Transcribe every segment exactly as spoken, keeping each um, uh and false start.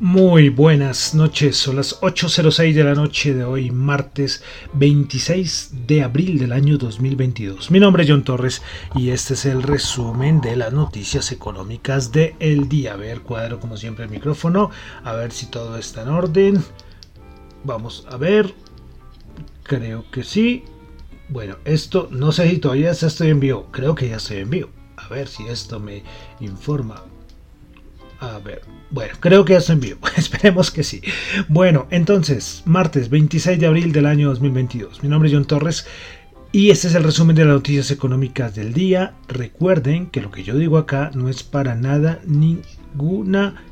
Muy buenas noches, son las ocho cero seis de la noche de hoy, martes veintiséis de abril del año dos mil veintidós. Mi nombre es John Torres y este es el resumen de las noticias económicas del día. A ver, cuadro como siempre el micrófono, a ver si todo está en orden. Vamos a ver, creo que sí. Bueno, esto no sé si todavía ya estoy en vivo, creo que ya estoy en vivo. A ver si esto me informa. A ver, bueno, creo que ya está en vivo, esperemos que sí. Bueno, entonces, martes veintiséis de abril del año dos mil veintidós. Mi nombre es John Torres y este es el resumen de las noticias económicas del día. Recuerden que lo que yo digo acá no es para nada ninguna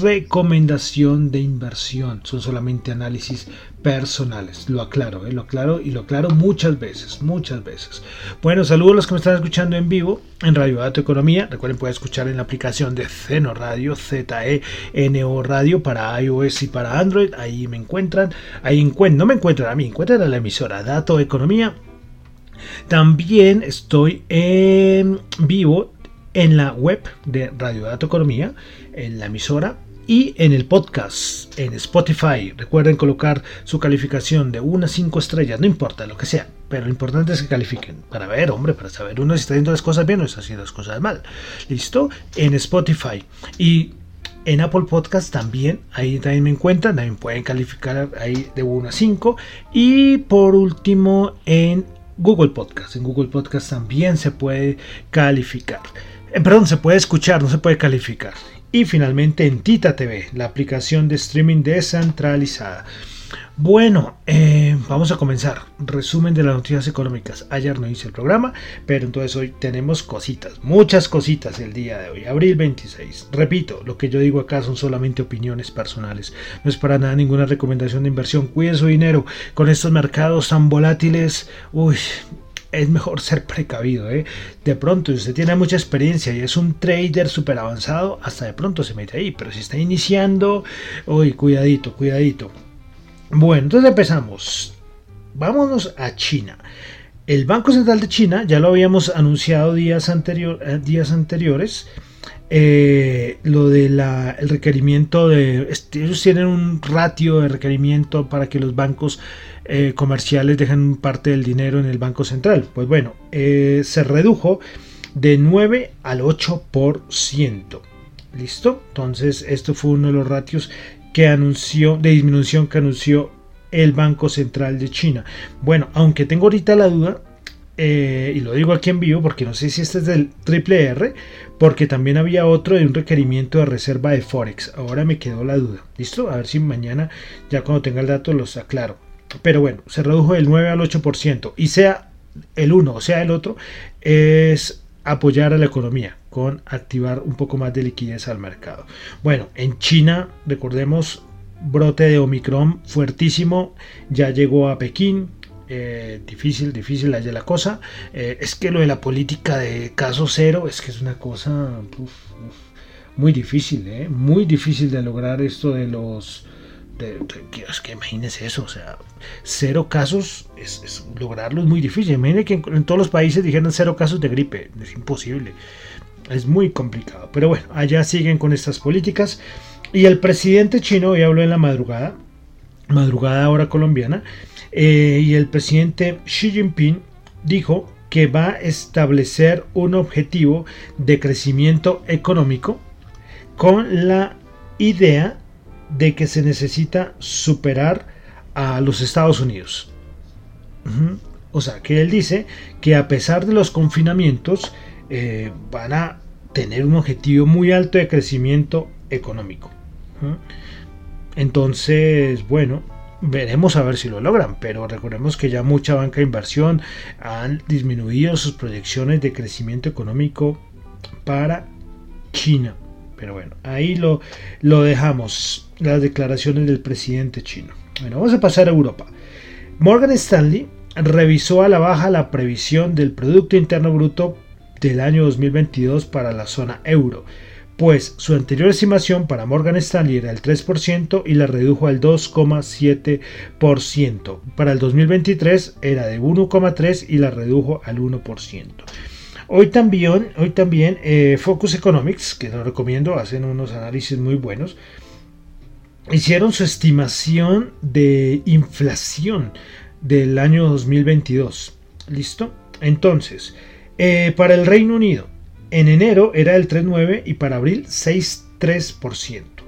recomendación de inversión, son solamente análisis personales, lo aclaro, ¿eh? lo aclaro y lo aclaro muchas veces, muchas veces. Bueno, saludos a los que me están escuchando en vivo en Radio Dato Economía. Recuerden, pueden escuchar en la aplicación de Zeno Radio, Z E N O Radio, para iOS y para Android. Ahí me encuentran, ahí encuentran, no me encuentran a mí, encuentran a la emisora Dato Economía. También estoy en vivo en la web de Radio Dato Economía, en la emisora y en el podcast, en Spotify. Recuerden colocar su calificación de una a cinco estrellas, no importa lo que sea, pero lo importante es que califiquen para ver, hombre, para saber uno si está haciendo las cosas bien o si está haciendo las cosas mal. ¿Listo? En Spotify y en Apple Podcast también, ahí también me encuentran, también pueden calificar ahí de uno a cinco. Y por último en Google Podcast, en Google Podcast también se puede calificar. Perdón, se puede escuchar, no se puede calificar. Y finalmente en Tita T V, la aplicación de streaming descentralizada. Bueno, eh, vamos a comenzar. Resumen de las noticias económicas. Ayer no hice el programa, pero entonces hoy tenemos cositas, muchas cositas el día de hoy, abril veintiséis. Repito, lo que yo digo acá son solamente opiniones personales. No es para nada ninguna recomendación de inversión. Cuiden su dinero con estos mercados tan volátiles. Uy... Es mejor ser precavido, ¿eh? De pronto, si usted tiene mucha experiencia y es un trader súper avanzado, hasta de pronto se mete ahí. Pero si está iniciando, uy, cuidadito, cuidadito. Bueno, entonces empezamos. Vámonos a China. El Banco Central de China, ya lo habíamos anunciado días, anterior, días anteriores, eh, lo del el requerimiento de... Ellos tienen un ratio de requerimiento para que los bancos... Eh, comerciales dejan parte del dinero en el Banco Central. Pues bueno, eh, se redujo de nueve al ocho por ciento. ¿Listo? Entonces, esto fue uno de los ratios que anunció, de disminución que anunció el Banco Central de China. Bueno, aunque tengo ahorita la duda, eh, y lo digo aquí en vivo porque no sé si este es del triple R, porque también había otro de un requerimiento de reserva de Forex. Ahora me quedó la duda. ¿Listo? A ver si mañana, ya cuando tenga el dato, los aclaro. Pero bueno, se redujo del nueve al ocho por ciento y sea el uno o sea el otro, es apoyar a la economía con activar un poco más de liquidez al mercado. Bueno, en China, recordemos, brote de Omicron fuertísimo, ya llegó a Pekín, eh, difícil, difícil allá la cosa. Eh, es que lo de la política de caso cero es que es una cosa uf, uf, muy difícil, eh, muy difícil de lograr esto de los... De, de, es que imagínense eso, o sea, cero casos, es, es, lograrlo es muy difícil. Imagínense que en, en todos los países dijeran cero casos de gripe, es imposible, es muy complicado. Pero bueno, allá siguen con estas políticas. Y el presidente chino, hoy habló en la madrugada, madrugada hora colombiana, eh, y el presidente Xi Jinping dijo que va a establecer un objetivo de crecimiento económico con la idea de que se necesita superar a los Estados Unidos. Uh-huh. O sea, que él dice que a pesar de los confinamientos eh, van a tener un objetivo muy alto de crecimiento económico. Uh-huh. Entonces, bueno, veremos a ver si lo logran, pero recordemos que ya mucha banca de inversión han disminuido sus proyecciones de crecimiento económico para China. Pero bueno, ahí lo, lo dejamos, las declaraciones del presidente chino. Bueno, vamos a pasar a Europa. Morgan Stanley revisó a la baja la previsión del Producto Interno Bruto del año dos mil veintidós para la zona euro, pues su anterior estimación para Morgan Stanley era el tres por ciento y la redujo al dos coma siete por ciento. Para el dos mil veintitrés era de uno coma tres por ciento y la redujo al uno por ciento. Hoy también, hoy también eh, Focus Economics, que lo recomiendo, hacen unos análisis muy buenos, hicieron su estimación de inflación del año dos mil veintidós. ¿Listo? Entonces, eh, para el Reino Unido, en enero era el tres coma nueve por ciento y para abril seis coma tres por ciento.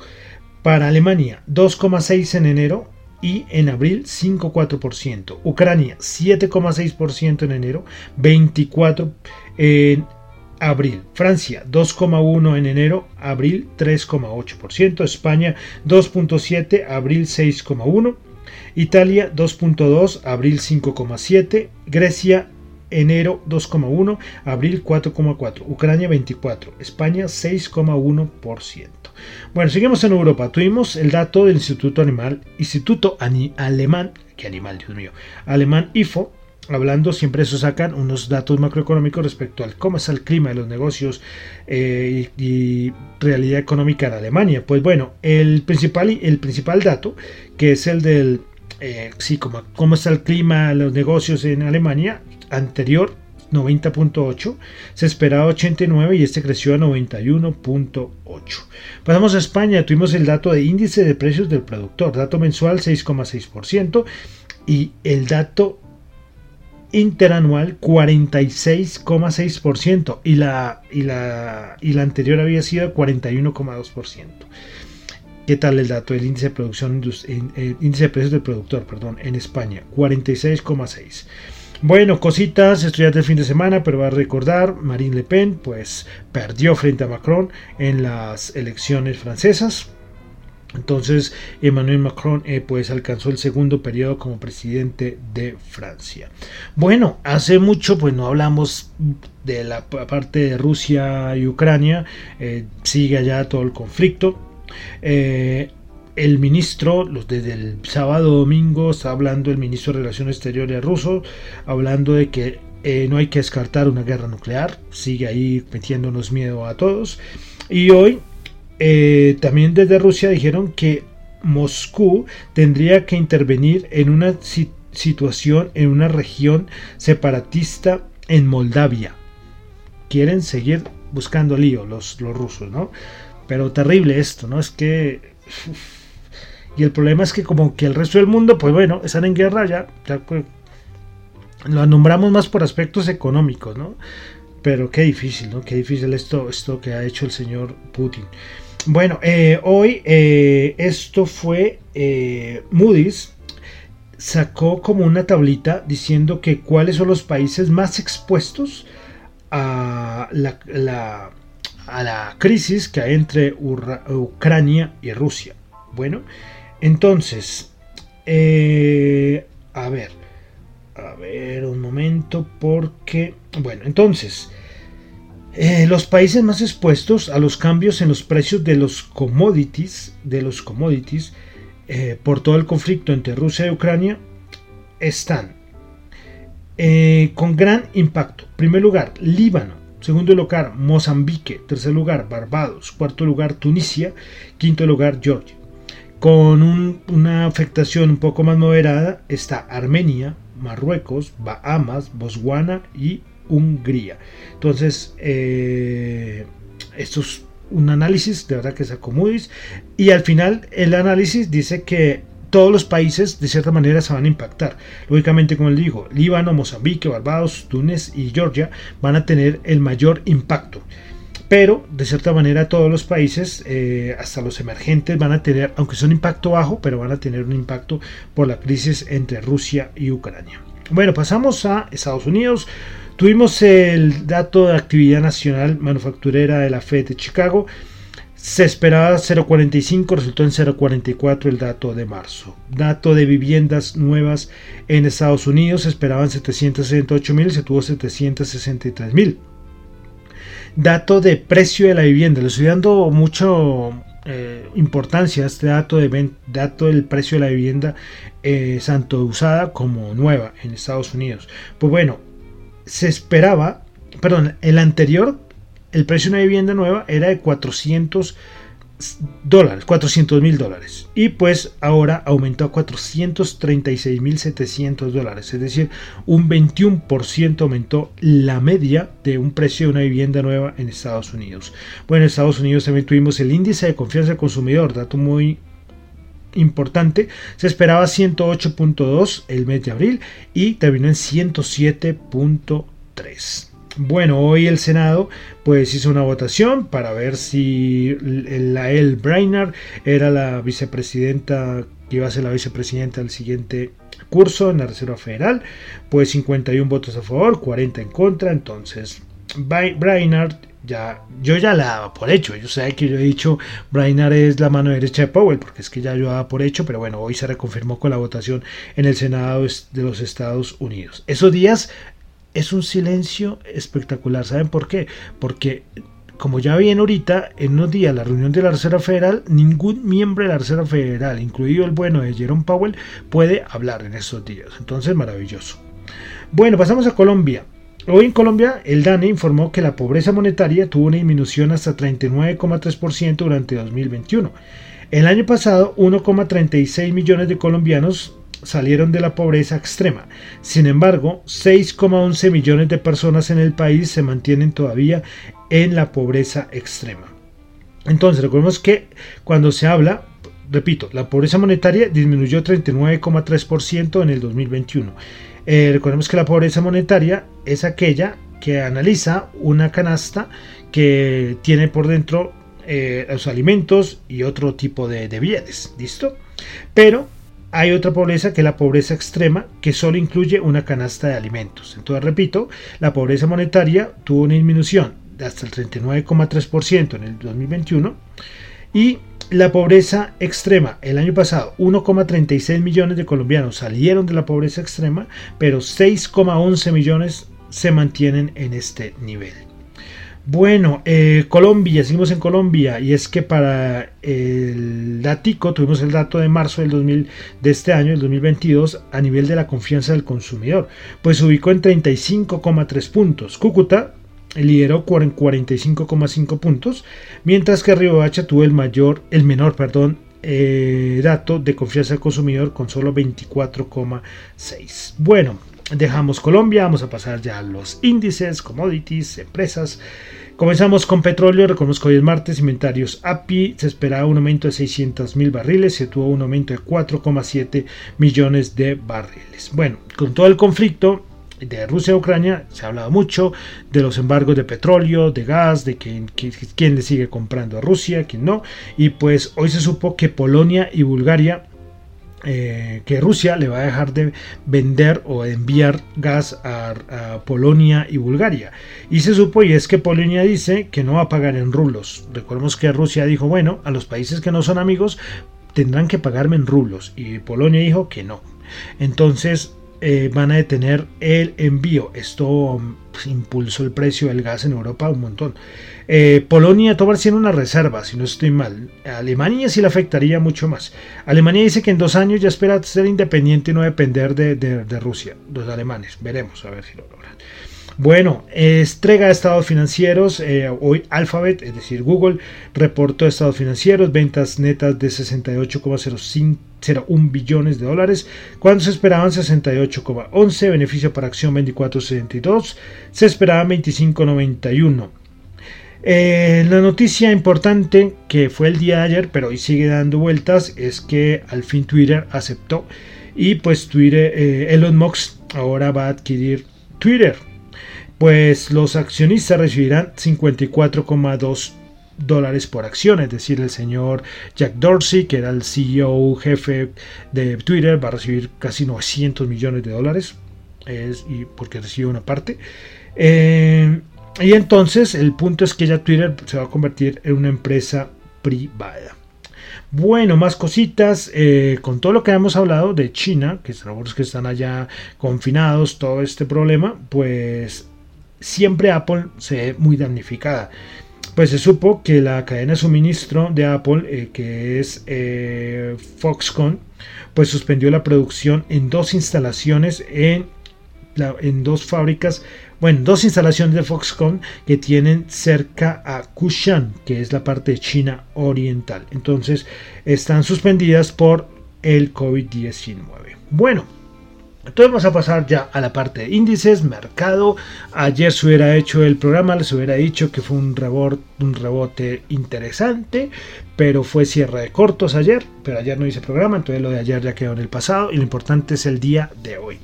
Para Alemania, dos coma seis por ciento en enero y en abril cinco coma cuatro por ciento. Ucrania, siete coma seis por ciento en enero, veinticuatro por ciento en abril. Francia, dos coma uno por ciento en enero, abril tres coma ocho por ciento. España, dos coma siete por ciento, abril seis coma uno por ciento. Italia, dos coma dos por ciento, abril cinco coma siete por ciento. Grecia, enero dos coma uno por ciento, abril cuatro coma cuatro por ciento, Ucrania veinticuatro por ciento, España seis coma uno por ciento. Bueno, seguimos en Europa. Tuvimos el dato del Instituto Animal, Instituto Ani, Alemán, que animal, Dios mío, Alemán I F O, hablando, siempre eso sacan unos datos macroeconómicos respecto al cómo está el clima de los negocios eh, y, y realidad económica en Alemania. Pues bueno, el principal, el principal dato, que es el del eh, sí, como, cómo está el clima de los negocios en Alemania, anterior noventa punto ocho, se esperaba ochenta y nueve y este creció a noventa y uno punto ocho. Pasamos a España, tuvimos el dato de índice de precios del productor, dato mensual seis coma seis por ciento y el dato interanual cuarenta y seis coma seis por ciento y la, y la, y la anterior había sido cuarenta y uno coma dos por ciento. ¿Qué tal el dato del índice de producción, el índice de precios del productor, perdón, en España? cuarenta y seis coma seis por ciento. Bueno, cositas, estudiantes del fin de semana, pero va a recordar, Marine Le Pen pues perdió frente a Macron en las elecciones francesas. Entonces, Emmanuel Macron eh, pues alcanzó el segundo periodo como presidente de Francia. Bueno, hace mucho pues no hablamos de la parte de Rusia y Ucrania, eh, sigue allá todo el conflicto. Eh, El ministro, desde el sábado domingo, está hablando el ministro de Relaciones Exteriores ruso, hablando de que eh, no hay que descartar una guerra nuclear, sigue ahí metiéndonos miedo a todos. Y hoy eh, también desde Rusia dijeron que Moscú tendría que intervenir en una situación, en una región separatista en Moldavia. Quieren seguir buscando lío los, los rusos, ¿no? Pero terrible esto, ¿no? Es que... Uf. Y el problema es que como que el resto del mundo, pues bueno, están en guerra ya, ya pues, lo nombramos más por aspectos económicos, ¿no? Pero qué difícil, ¿no? Qué difícil esto, esto que ha hecho el señor Putin. Bueno, eh, hoy eh, esto fue eh, Moody's sacó como una tablita diciendo que cuáles son los países más expuestos a la... la a la crisis que hay entre Urra- Ucrania y Rusia. Bueno, entonces, eh, a ver, a ver un momento porque, bueno, entonces, eh, los países más expuestos a los cambios en los precios de los commodities, de los commodities, eh, por todo el conflicto entre Rusia y Ucrania, están eh, con gran impacto. En primer lugar, Líbano. Segundo lugar, Mozambique. Tercer lugar, Barbados. Cuarto lugar, Tunisia. Quinto lugar, Georgia. Con un, una afectación un poco más moderada está Armenia, Marruecos, Bahamas, Botswana y Hungría. Entonces, eh, esto es un análisis de verdad que sacó Moody's. Y al final, el análisis dice que todos los países de cierta manera se van a impactar. Lógicamente, como les digo, Líbano, Mozambique, Barbados, Túnez y Georgia van a tener el mayor impacto. Pero de cierta manera todos los países, eh, hasta los emergentes, van a tener, aunque sea un impacto bajo, pero van a tener un impacto por la crisis entre Rusia y Ucrania. Bueno, pasamos a Estados Unidos. Tuvimos el dato de actividad nacional manufacturera de la Fed de Chicago. Se esperaba cero coma cuarenta y cinco, resultó en cero coma cuarenta y cuatro el dato de marzo. Dato de viviendas nuevas en Estados Unidos, se esperaban setecientos setenta y ocho mil, se tuvo setecientos sesenta y tres mil. Dato de precio de la vivienda, le estoy dando mucha eh, importancia a este dato, de, dato del precio de la vivienda, eh, tanto usada como nueva en Estados Unidos. Pues bueno, se esperaba, perdón, el anterior, el precio de una vivienda nueva era de cuatrocientos dólares, cuatrocientos mil dólares, y pues ahora aumentó a cuatrocientos treinta y seis mil setecientos dólares, es decir, un veintiuno por ciento aumentó la media de un precio de una vivienda nueva en Estados Unidos. Bueno, en Estados Unidos también tuvimos el índice de confianza del consumidor, dato muy importante, se esperaba ciento ocho punto dos el mes de abril y terminó en ciento siete punto tres. Bueno, hoy el Senado pues hizo una votación para ver si Lael Brainard era la vicepresidenta, que iba a ser la vicepresidenta del siguiente curso en la Reserva Federal. Pues cincuenta y un votos a favor, cuarenta en contra. Entonces, Brainard, ya, yo ya la daba por hecho. Yo sé que yo he dicho Brainard es la mano derecha de Powell, porque es que ya yo daba por hecho, pero bueno, hoy se reconfirmó con la votación en el Senado de los Estados Unidos. Esos días es un silencio espectacular. ¿Saben por qué? Porque, como ya ven ahorita, en unos días la reunión de la Reserva Federal, ningún miembro de la Reserva Federal, incluido el bueno de Jerome Powell, puede hablar en estos días. Entonces, maravilloso. Bueno, pasamos a Colombia. Hoy en Colombia, el DANE informó que la pobreza monetaria tuvo una disminución hasta treinta y nueve coma tres por ciento durante dos mil veintiuno. El año pasado, uno coma treinta y seis millones de colombianos salieron de la pobreza extrema. Sin embargo, seis coma once millones de personas en el país se mantienen todavía en la pobreza extrema. Entonces, recordemos que cuando se habla, repito, la pobreza monetaria disminuyó treinta y nueve coma tres por ciento en el dos mil veintiuno. Eh, recordemos que la pobreza monetaria es aquella que analiza una canasta que tiene por dentro eh, los alimentos y otro tipo de, de bienes. ¿Listo? Pero hay otra pobreza, que es la pobreza extrema, que solo incluye una canasta de alimentos. Entonces, repito, la pobreza monetaria tuvo una disminución de hasta el treinta y nueve coma tres por ciento en el dos mil veintiuno. Y la pobreza extrema, el año pasado, uno coma treinta y seis millones de colombianos salieron de la pobreza extrema, pero seis coma once millones se mantienen en este nivel. Bueno, eh, Colombia, seguimos en Colombia, y es que para el datico, tuvimos el dato de marzo del dos mil, de este año, el dos mil veintidós, a nivel de la confianza del consumidor, pues se ubicó en treinta y cinco coma tres puntos, Cúcuta lideró cuarenta y cinco coma cinco puntos, mientras que Riohacha tuvo el mayor, el menor, perdón, eh, dato de confianza del consumidor con solo veinticuatro coma seis. Bueno, dejamos Colombia, vamos a pasar ya a los índices, commodities, empresas. Comenzamos con petróleo. Reconozco hoy el martes, inventarios A P I, se esperaba un aumento de seiscientos mil barriles, se tuvo un aumento de cuatro coma siete millones de barriles. Bueno, con todo el conflicto de Rusia a Ucrania, se ha hablado mucho de los embargos de petróleo, de gas, de quién, quién le sigue comprando a Rusia, quién no, y pues hoy se supo que Polonia y Bulgaria, Eh, que Rusia le va a dejar de vender o enviar gas a, a Polonia y Bulgaria, y se supo, y es que Polonia dice que no va a pagar en rublos. Recordemos que Rusia dijo, bueno, a los países que no son amigos tendrán que pagarme en rublos, y Polonia dijo que no. Entonces eh, van a detener el envío. Esto pues impulsó el precio del gas en Europa un montón. Eh, Polonia todavía tiene una reserva, si no estoy mal. A Alemania sí le afectaría mucho más. Alemania dice que en dos años ya espera ser independiente y no depender de, de, de Rusia. Los alemanes, veremos a ver si lo logran. Bueno, eh, entrega de estados financieros. Eh, hoy Alphabet, es decir Google, reportó estados financieros, ventas netas de sesenta y ocho coma cero uno billones de dólares, cuando se esperaban sesenta y ocho coma once, beneficio para acción veinticuatro coma setenta y dos, se esperaban veinticinco coma noventa y uno. Eh, la noticia importante que fue el día de ayer, pero hoy sigue dando vueltas, es que al fin Twitter aceptó, y pues Twitter, eh, Elon Musk ahora va a adquirir Twitter. Pues los accionistas recibirán cincuenta y cuatro coma dos dólares por acción, es decir, el señor Jack Dorsey, que era el C E O jefe de Twitter, va a recibir casi novecientos millones de dólares, es, y porque recibe una parte. Eh, y entonces el punto es que ya Twitter se va a convertir en una empresa privada. Bueno, más cositas, eh, con todo lo que hemos hablado de China, que están los que están allá confinados, todo este problema, pues siempre Apple se ve muy damnificada. Pues se supo que la cadena de suministro de Apple, eh, que es eh, Foxconn, pues suspendió la producción en dos instalaciones en, la, en dos fábricas, bueno, dos instalaciones de Foxconn que tienen cerca a Kushan, que es la parte de China oriental. Entonces están suspendidas por el COVID diecinueve. Bueno, entonces vamos a pasar ya a la parte de índices, mercado. Ayer se hubiera hecho el programa, les hubiera dicho que fue un rebote, un rebote interesante, pero fue cierre de cortos ayer, pero ayer no hice programa, entonces lo de ayer ya quedó en el pasado y lo importante es el día de hoy.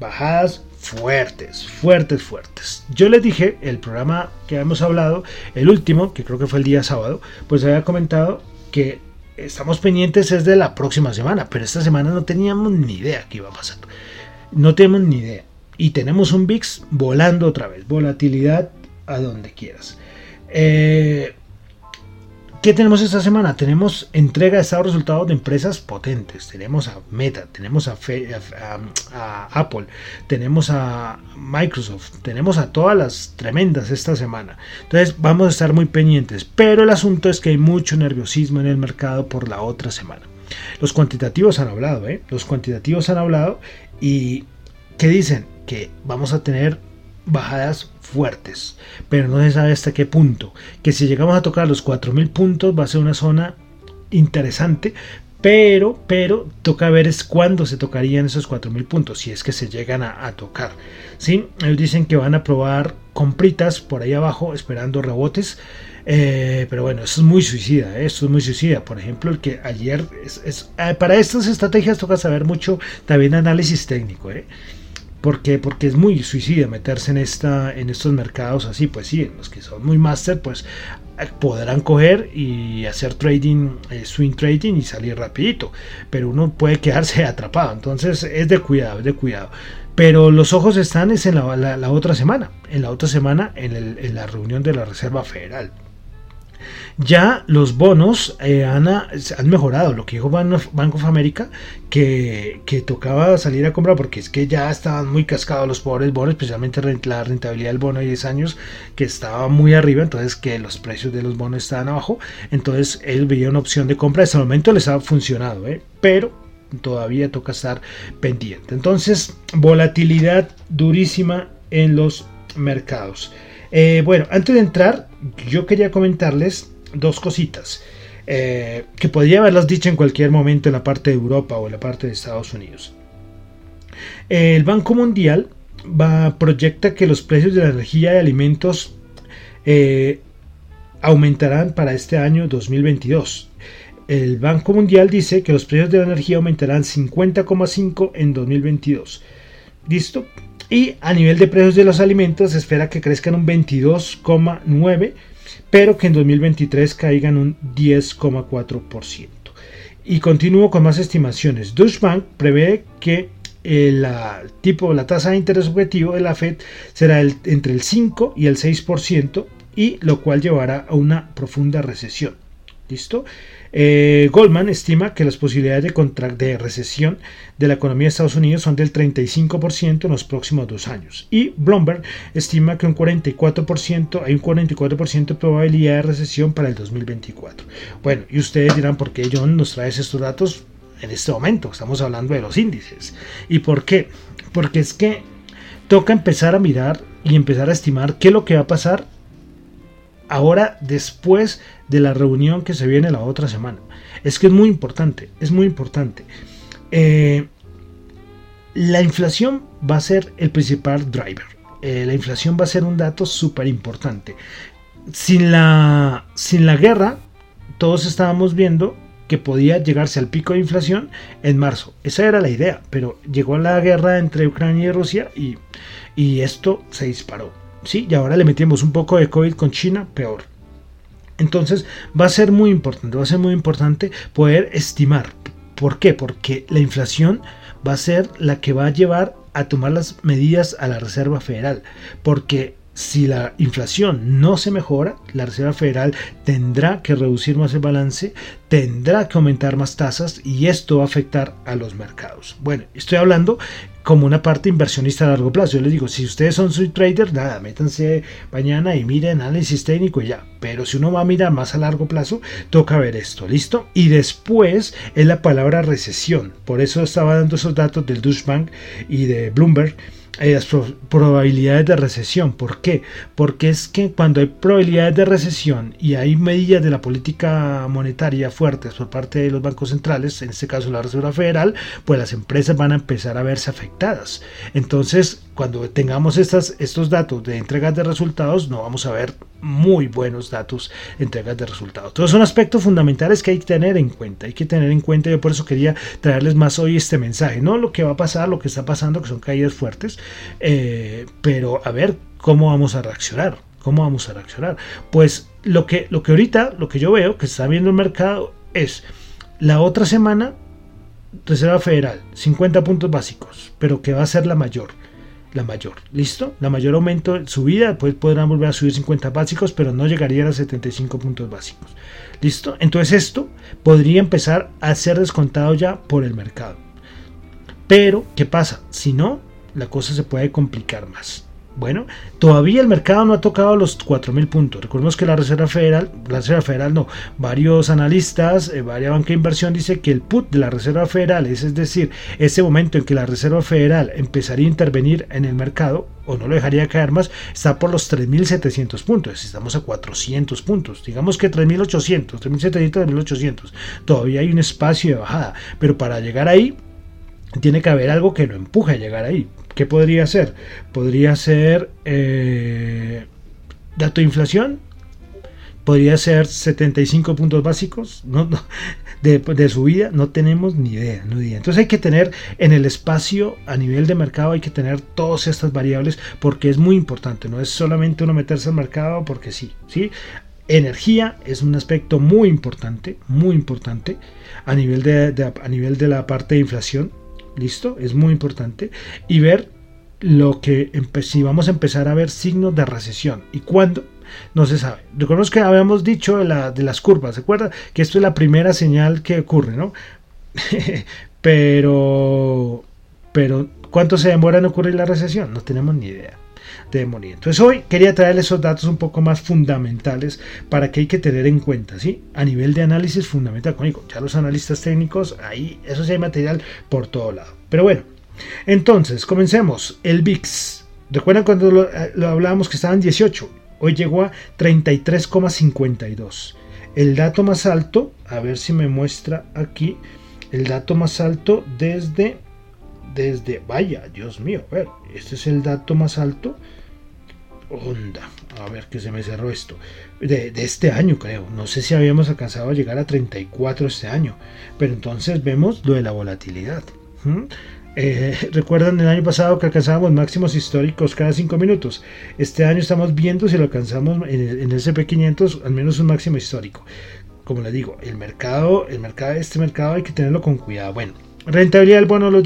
Bajadas fuertes, fuertes, fuertes. Yo les dije, el programa que hemos hablado, el último, que creo que fue el día sábado, pues había comentado que estamos pendientes es de la próxima semana, pero esta semana no teníamos ni idea qué iba a pasar. No tenemos ni idea. Y tenemos un V I X volando otra vez. Volatilidad a donde quieras. Eh, ¿Qué tenemos esta semana? Tenemos entrega de estados de resultados de empresas potentes. Tenemos a Meta, tenemos a, Fe, a, a, a Apple, tenemos a Microsoft, tenemos a todas las tremendas esta semana. Entonces vamos a estar muy pendientes. Pero el asunto es que hay mucho nerviosismo en el mercado por la otra semana. Los cuantitativos han hablado, ¿eh? Los cuantitativos han hablado y ¿qué dicen? Que vamos a tener bajadas fuertes, pero no se sabe hasta qué punto. Que si llegamos a tocar los cuatro mil puntos va a ser una zona interesante, pero, pero toca ver es cuándo se tocarían esos cuatro mil puntos, si es que se llegan a, a tocar, ¿sí? Ellos dicen que van a probar compritas por ahí abajo esperando rebotes. Eh, pero bueno, esto es muy suicida, eh, esto es muy suicida. Por ejemplo, el que ayer es, es, eh, para estas estrategias toca saber mucho también análisis técnico, eh, porque porque es muy suicida meterse en esta en estos mercados así, pues sí, en los que son muy máster, pues eh, podrán coger y hacer trading, eh, swing trading y salir rapidito, pero uno puede quedarse atrapado, entonces es de cuidado, es de cuidado. Pero los ojos están es en la, la, la otra semana, en la otra semana en, el, en la reunión de la Reserva Federal. Ya los bonos eh, han, han mejorado, lo que dijo Bank of America, que, que tocaba salir a comprar porque es que ya estaban muy cascados los pobres bonos, especialmente la rentabilidad del bono de diez años que estaba muy arriba, entonces que los precios de los bonos estaban abajo, entonces él veía una opción de compra. Hasta el momento les ha funcionado, ¿eh? Pero todavía toca estar pendiente. Entonces volatilidad durísima en los mercados. Eh, bueno, antes de entrar, yo quería comentarles dos cositas eh, que podría haberlas dicho en cualquier momento en la parte de Europa o en la parte de Estados Unidos. Eh, el Banco Mundial va, proyecta que los precios de la energía y alimentos eh, aumentarán para este año dos mil veintidós. El Banco Mundial dice que los precios de la energía aumentarán cincuenta coma cinco en dos mil veintidós. ¿Listo? Y a nivel de precios de los alimentos se espera que crezcan un veintidós coma nueve, pero que en dos mil veintitrés caigan un diez coma cuatro por ciento. Y continúo con más estimaciones. Deutsche Bank prevé que el tipo, la tasa de interés objetivo de la Fed será el, entre el cinco y el seis por ciento, y lo cual llevará a una profunda recesión. ¿Listo? Eh, Goldman estima que las posibilidades de, contra- de recesión de la economía de Estados Unidos son del treinta y cinco por ciento en los próximos dos años. Y Bloomberg estima que un cuarenta y cuatro por ciento, hay un cuarenta y cuatro por ciento de probabilidad de recesión para el dos mil veinticuatro. Bueno, y ustedes dirán, ¿por qué, John, nos traes estos datos en este momento? Estamos hablando de los índices. ¿Y por qué? Porque es que toca empezar a mirar y empezar a estimar qué es lo que va a pasar ahora después de la reunión que se viene la otra semana. Es que es muy importante, es muy importante. Eh, la inflación va a ser el principal driver. Eh, la inflación va a ser un dato súper importante. Sin la, sin la guerra, todos estábamos viendo que podía llegarse al pico de inflación en marzo. Esa era la idea, pero llegó la guerra entre Ucrania y Rusia y, y esto se disparó. Sí, y ahora le metimos un poco de COVID con China, peor. Entonces va a ser muy importante, va a ser muy importante poder estimar. ¿Por qué? Porque la inflación va a ser la que va a llevar a tomar las medidas a la Reserva Federal. Porque si la inflación no se mejora, la Reserva Federal tendrá que reducir más el balance, tendrá que aumentar más tasas y esto va a afectar a los mercados. Bueno, estoy hablando como una parte inversionista a largo plazo. Yo les digo, si ustedes son swing traders, nada, métanse mañana y miren análisis técnico y ya. Pero si uno va a mirar más a largo plazo, toca ver esto, ¿listo? Y después es la palabra recesión. Por eso estaba dando esos datos del Deutsche Bank y de Bloomberg, eh, las pro- probabilidades de recesión. ¿Por qué? Porque es que cuando hay probabilidades de recesión y hay medidas de la política monetaria fuertes por parte de los bancos centrales, en este caso la Reserva Federal, pues las empresas van a empezar a verse afectadas. Entonces, cuando tengamos estas, estos datos de entregas de resultados, no vamos a ver muy buenos datos de entregas de resultados. Entonces, son aspectos fundamentales que hay que tener en cuenta. Hay que tener en cuenta, yo por eso quería traerles más hoy este mensaje. No lo que va a pasar, lo que está pasando, que son caídas fuertes, eh, pero a ver cómo vamos a reaccionar. ¿Cómo vamos a reaccionar? Pues lo que, lo que ahorita, lo que yo veo que está viendo el mercado es la otra semana. Reserva Federal, cincuenta puntos básicos, pero que va a ser la mayor, la mayor, ¿listo? La mayor aumento en subida, después podrán volver a subir cincuenta básicos, pero no llegaría a setenta y cinco puntos básicos, ¿listo? Entonces esto podría empezar a ser descontado ya por el mercado, pero ¿qué pasa? Si no, la cosa se puede complicar más. Bueno, todavía el mercado no ha tocado los cuatro mil puntos. Recordemos que la Reserva Federal, la Reserva Federal no, varios analistas, eh, varias bancas de inversión dicen que el put de la Reserva Federal, es, es decir, ese momento en que la Reserva Federal empezaría a intervenir en el mercado o no lo dejaría caer más, está por los tres mil setecientos puntos. Estamos a cuatrocientos puntos, digamos que tres mil ochocientos, tres mil setecientos, tres mil ochocientos. Todavía hay un espacio de bajada, pero para llegar ahí tiene que haber algo que lo empuje a llegar ahí. ¿Qué podría ser? Podría ser eh, dato de inflación, podría ser setenta y cinco puntos básicos, ¿no? de, de subida, no tenemos ni idea, ni idea. Entonces hay que tener en el espacio a nivel de mercado, hay que tener todas estas variables porque es muy importante, no es solamente uno meterse al mercado porque sí, ¿sí? Energía es un aspecto muy importante, muy importante a nivel de, de, a nivel de la parte de inflación. Listo, es muy importante y ver lo que empe- si vamos a empezar a ver signos de recesión y cuándo no se sabe. Recordemos que habíamos dicho de, la, de las curvas, ¿se acuerdan? Que esto es la primera señal que ocurre, ¿no? pero, pero ¿cuánto se demora en ocurrir la recesión? No tenemos ni idea. De morir. Entonces hoy quería traerles esos datos un poco más fundamentales para que hay que tener en cuenta, ¿sí? A nivel de análisis fundamental, conmigo, ya los analistas técnicos, ahí, eso sí hay material por todo lado. Pero bueno, entonces comencemos. El V I X, recuerdan cuando lo, lo hablábamos que estaba en dieciocho, hoy llegó a treinta y tres coma cincuenta y dos. El dato más alto, a ver si me muestra aquí, el dato más alto desde... Desde, vaya, Dios mío, a ver, este es el dato más alto. Onda, a ver que se me cerró esto. De, de este año, creo. No sé si habíamos alcanzado a llegar a treinta y cuatro este año. Pero entonces vemos lo de la volatilidad. ¿Mm? Eh, ¿Recuerdan el año pasado que alcanzábamos máximos históricos cada cinco minutos? Este año estamos viendo si lo alcanzamos en el, en el ese and pe quinientos, al menos un máximo histórico. Como les digo, el mercado, el mercado, este mercado hay que tenerlo con cuidado. Bueno. Rentabilidad del bono de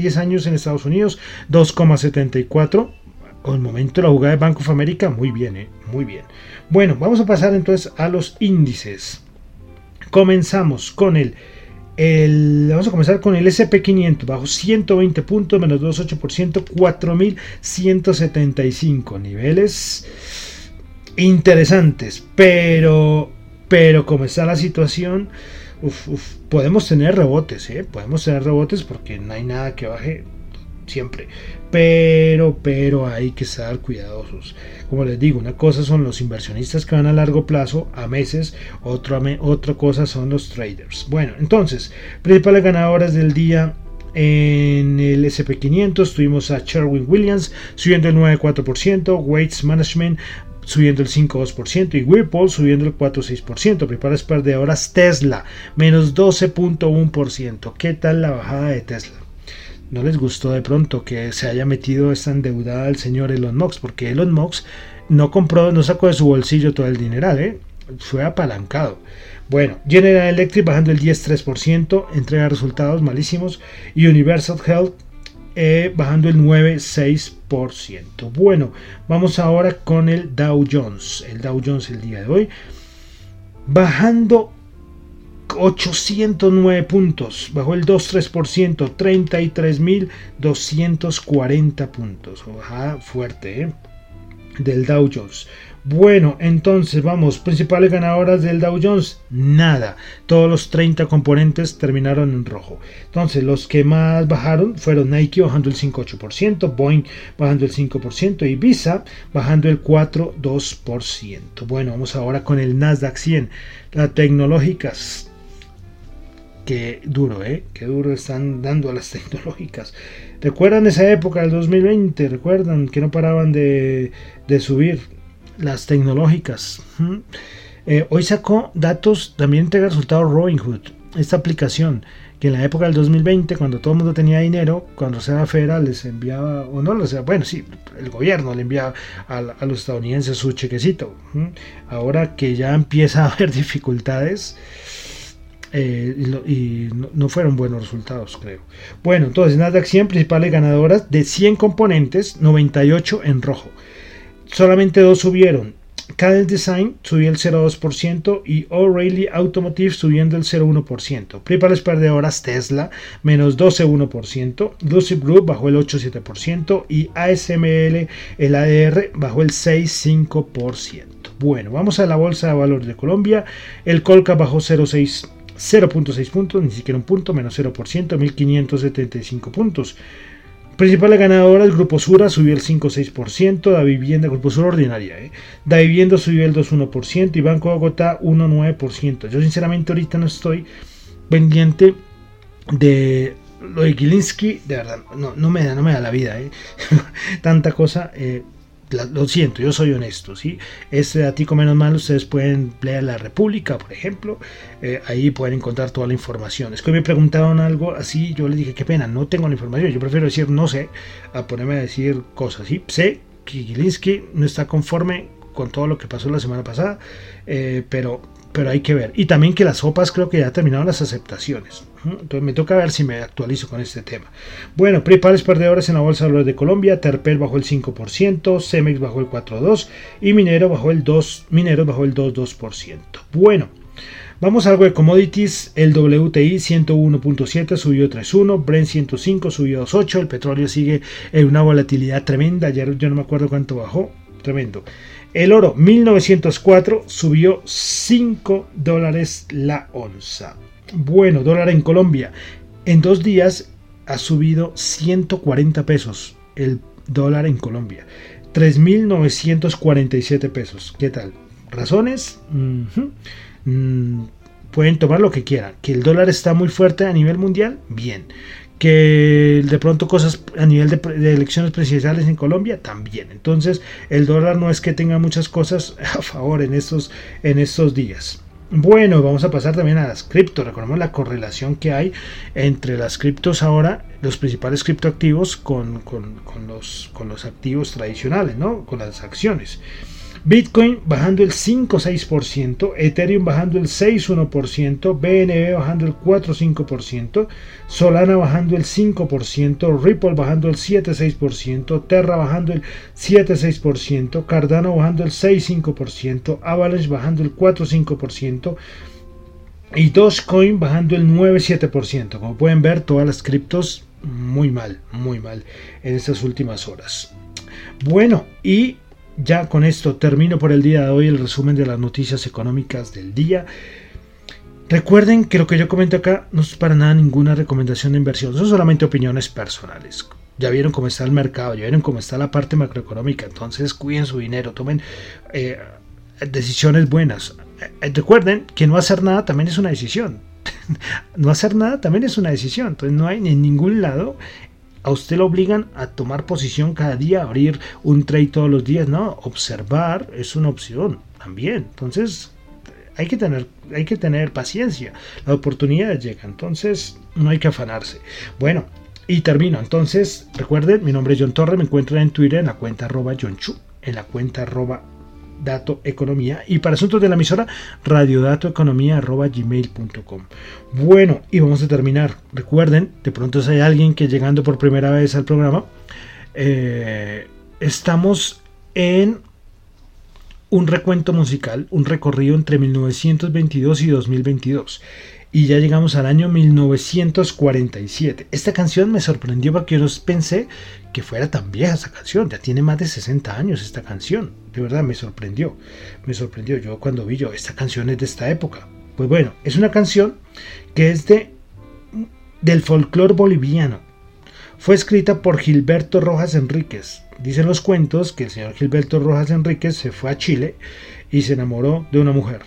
diez años en Estados Unidos, dos coma setenta y cuatro. Con el momento la jugada de Bank of America, muy bien, eh, muy bien. Bueno, vamos a pasar entonces a los índices. Comenzamos con el, el vamos a comenzar con el ese and pe quinientos, bajo ciento veinte puntos, menos dos coma ocho por ciento, cuatro mil ciento setenta y cinco niveles interesantes, pero, pero como está la situación... Uf, uf. Podemos tener rebotes, ¿eh? Podemos tener rebotes porque no hay nada que baje siempre, pero, pero hay que estar cuidadosos. Como les digo, una cosa son los inversionistas que van a largo plazo, a meses, otra, otra cosa son los traders. Bueno, entonces, principales ganadoras del día en el ese and pe quinientos, tuvimos a Sherwin-Williams subiendo el nueve coma cuatro por ciento, Weights Management subiendo el cinco coma dos por ciento y Whipple subiendo el cuatro coma seis por ciento. Principales perdedoras, Tesla menos doce coma uno por ciento. ¿Qué tal la bajada de Tesla? No les gustó de pronto que se haya metido esta endeudada el señor Elon Musk, porque Elon Musk no compró, no sacó de su bolsillo todo el dineral, ¿eh? Fue apalancado. Bueno, General Electric bajando el diez coma tres por ciento, entrega resultados malísimos, y Universal Health eh, bajando el nueve coma seis por ciento. Bueno, vamos ahora con el Dow Jones. El Dow Jones el día de hoy bajando ochocientos nueve puntos, bajó el dos coma tres por ciento, treinta y tres mil doscientos cuarenta puntos, bajada fuerte ¿eh? del Dow Jones. Bueno, entonces vamos, principales ganadoras del Dow Jones, nada, todos los treinta componentes terminaron en rojo. Entonces los que más bajaron fueron Nike bajando el cinco coma ocho por ciento, Boeing bajando el cinco por ciento y Visa bajando el cuatro coma dos por ciento. Bueno, vamos ahora con el Nasdaq cien, las tecnológicas. Qué duro, ¿eh? Qué duro están dando a las tecnológicas. ¿Recuerdan esa época del dos mil veinte? ¿Recuerdan que no paraban de, de subir las tecnológicas? ¿Mm? Eh, hoy sacó datos, también entrega resultados Robinhood, esta aplicación que en la época del dos mil veinte, cuando todo el mundo tenía dinero, cuando era federal, les enviaba, o no, les, bueno, sí, el gobierno le enviaba a, a los estadounidenses su chequecito. ¿Mm? Ahora que ya empieza a haber dificultades, Eh, y, y no, no fueron buenos resultados, creo. Bueno, entonces Nasdaq cien, principales ganadoras, de cien componentes, noventa y ocho en rojo. Solamente dos subieron. Cadence Design subió el cero coma dos por ciento y O'Reilly Automotive subiendo el cero coma uno por ciento. Principales perdedoras, Tesla, menos doce coma uno por ciento, Lucid Group bajó el ocho coma siete por ciento y A S M L, el A D R, bajó el seis coma cinco por ciento. Bueno, vamos a la Bolsa de Valores de Colombia. El Colca bajó cero coma seis puntos, ni siquiera un punto, menos cero por ciento, mil quinientos setenta y cinco puntos. Principales ganadoras, Grupo Sura subió el cinco coma seis por ciento, Da Vivienda, Grupo Sura ordinaria, eh. Da Vivienda subió el dos coma uno por ciento y Banco de Bogotá uno coma nueve por ciento. Yo sinceramente ahorita no estoy pendiente de lo de Gilinski, de verdad, no, no, me da, no me da la vida, eh. tanta cosa, eh. Lo siento, yo soy honesto, ¿sí? Este datico menos mal, ustedes pueden leer La República, por ejemplo, eh, ahí pueden encontrar toda la información. Es que me preguntaron algo así, yo les dije, qué pena, no tengo la información, yo prefiero decir no sé, a ponerme a decir cosas, ¿sí? Sé que Gilinski no está conforme con todo lo que pasó la semana pasada, eh, pero, pero hay que ver. Y también que las sopas creo que ya terminaron las aceptaciones. Entonces me toca ver si me actualizo con este tema. Bueno, principales perdedores en la Bolsa de Valores de Colombia, Terpel bajó el cinco por ciento, Cemex bajó el cuatro coma dos por ciento y Minero bajó el dos, Minero bajó el dos coma dos por ciento. Bueno, vamos a algo de commodities. El W T I ciento uno coma siete subió tres coma uno, Brent ciento cinco subió dos coma ocho, el petróleo sigue en una volatilidad tremenda, ayer yo no me acuerdo cuánto bajó, tremendo. El oro mil novecientos cuatro subió cinco dólares la onza. Bueno, dólar en Colombia. En dos días ha subido ciento cuarenta pesos el dólar en Colombia. tres mil novecientos cuarenta y siete pesos. ¿Qué tal? ¿Razones? Uh-huh. Mm, pueden tomar lo que quieran. ¿Que el dólar está muy fuerte a nivel mundial? Bien. Que de pronto cosas a nivel de, de elecciones presidenciales en Colombia también. Entonces el dólar no es que tenga muchas cosas a favor en estos, en estos días. Bueno, vamos a pasar también a las criptos. Recordemos la correlación que hay entre las criptos ahora, los principales criptoactivos con, con, con, los, con los activos tradicionales, ¿no? Con las acciones. Bitcoin bajando el cinco coma seis por ciento, Ethereum bajando el seis coma uno por ciento, B N B bajando el cuatro coma cinco por ciento, Solana bajando el cinco por ciento, Ripple bajando el siete coma seis por ciento, Terra bajando el siete coma seis por ciento, Cardano bajando el seis coma cinco por ciento, Avalanche bajando el cuatro coma cinco por ciento y Dogecoin bajando el nueve coma siete por ciento. Como pueden ver, todas las criptos muy mal, muy mal en estas últimas horas. Bueno, y ya con esto termino por el día de hoy el resumen de las noticias económicas del día. Recuerden que lo que yo comento acá no es para nada ninguna recomendación de inversión, son solamente opiniones personales. Ya vieron cómo está el mercado, ya vieron cómo está la parte macroeconómica, entonces cuiden su dinero, tomen eh, decisiones buenas. Recuerden que no hacer nada también es una decisión. No hacer nada también es una decisión, entonces no hay en ningún lado. A usted lo obligan a tomar posición cada día, abrir un trade todos los días, no, observar es una opción también, entonces hay que tener, hay que tener paciencia, la oportunidad llega, entonces no hay que afanarse. Bueno, y termino, entonces recuerden, mi nombre es John Torres, me encuentran en Twitter en la cuenta arroba John Chu, en la cuenta arroba Dato Economía, y para asuntos de la emisora, radio dato economía arroba gmail punto com. Bueno, y vamos a terminar. Recuerden, de pronto si hay alguien que llegando por primera vez al programa, eh, estamos en un recuento musical, un recorrido entre mil novecientos veintidós y dos mil veintidós. Y ya llegamos al año mil novecientos cuarenta y siete. Esta canción me sorprendió porque yo no pensé que fuera tan vieja esa canción. Ya tiene más de sesenta años esta canción. De verdad, me sorprendió. Me sorprendió yo cuando vi yo, esta canción es de esta época. Pues bueno, es una canción que es de, del folclore boliviano. Fue escrita por Gilberto Rojas Enríquez. Dicen los cuentos que el señor Gilberto Rojas Enríquez se fue a Chile y se enamoró de una mujer,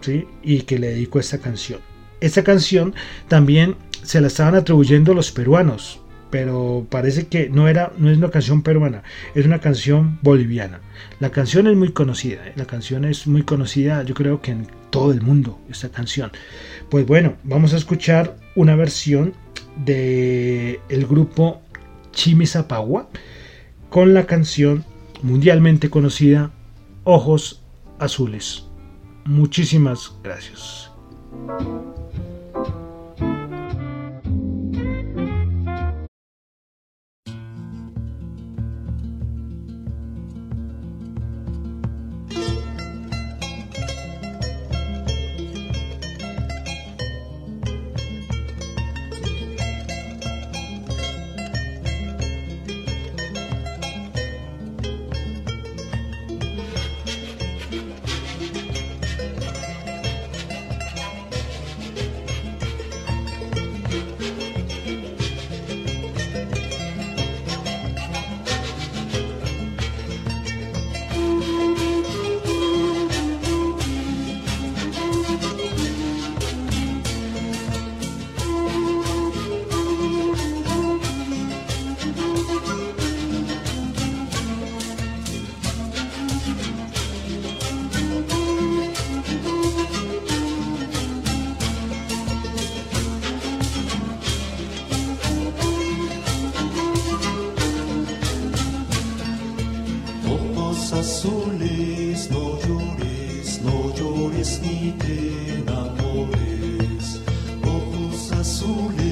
¿sí? Y que le dedicó esta canción. Esta canción también se la estaban atribuyendo los peruanos, pero parece que no, era, no es una canción peruana, es una canción boliviana. La canción es muy conocida, ¿eh? la canción es muy conocida, yo creo que en todo el mundo, esta canción. Pues bueno, vamos a escuchar una versión del de grupo Chimisapagua con la canción mundialmente conocida Ojos Azules. Muchísimas gracias. Ojos azules, no llores, no llores ni te enamores. Ojos azules.